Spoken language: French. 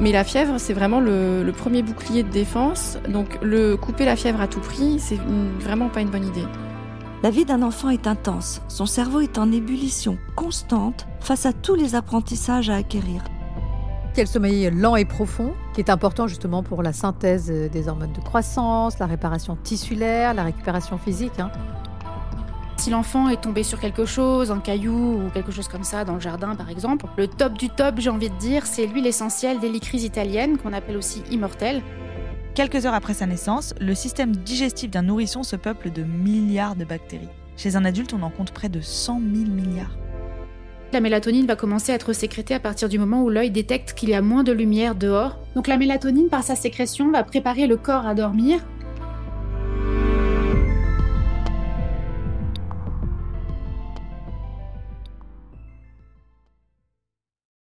Mais la fièvre, c'est vraiment le premier bouclier de défense. Donc couper la fièvre à tout prix, c'est vraiment pas une bonne idée. La vie d'un enfant est intense. Son cerveau est en ébullition constante face à tous les apprentissages à acquérir. Il y a le sommeil lent et profond, qui est important justement pour la synthèse des hormones de croissance, la réparation tissulaire, la récupération physique. Si l'enfant est tombé sur quelque chose, un caillou ou quelque chose comme ça dans le jardin par exemple, le top du top, j'ai envie de dire, c'est l'huile essentielle d'hélicryse italienne qu'on appelle aussi immortelle. Quelques heures après sa naissance, le système digestif d'un nourrisson se peuple de milliards de bactéries. Chez un adulte, on en compte près de 100 000 milliards. La mélatonine va commencer à être sécrétée à partir du moment où l'œil détecte qu'il y a moins de lumière dehors. Donc la mélatonine, par sa sécrétion, va préparer le corps à dormir.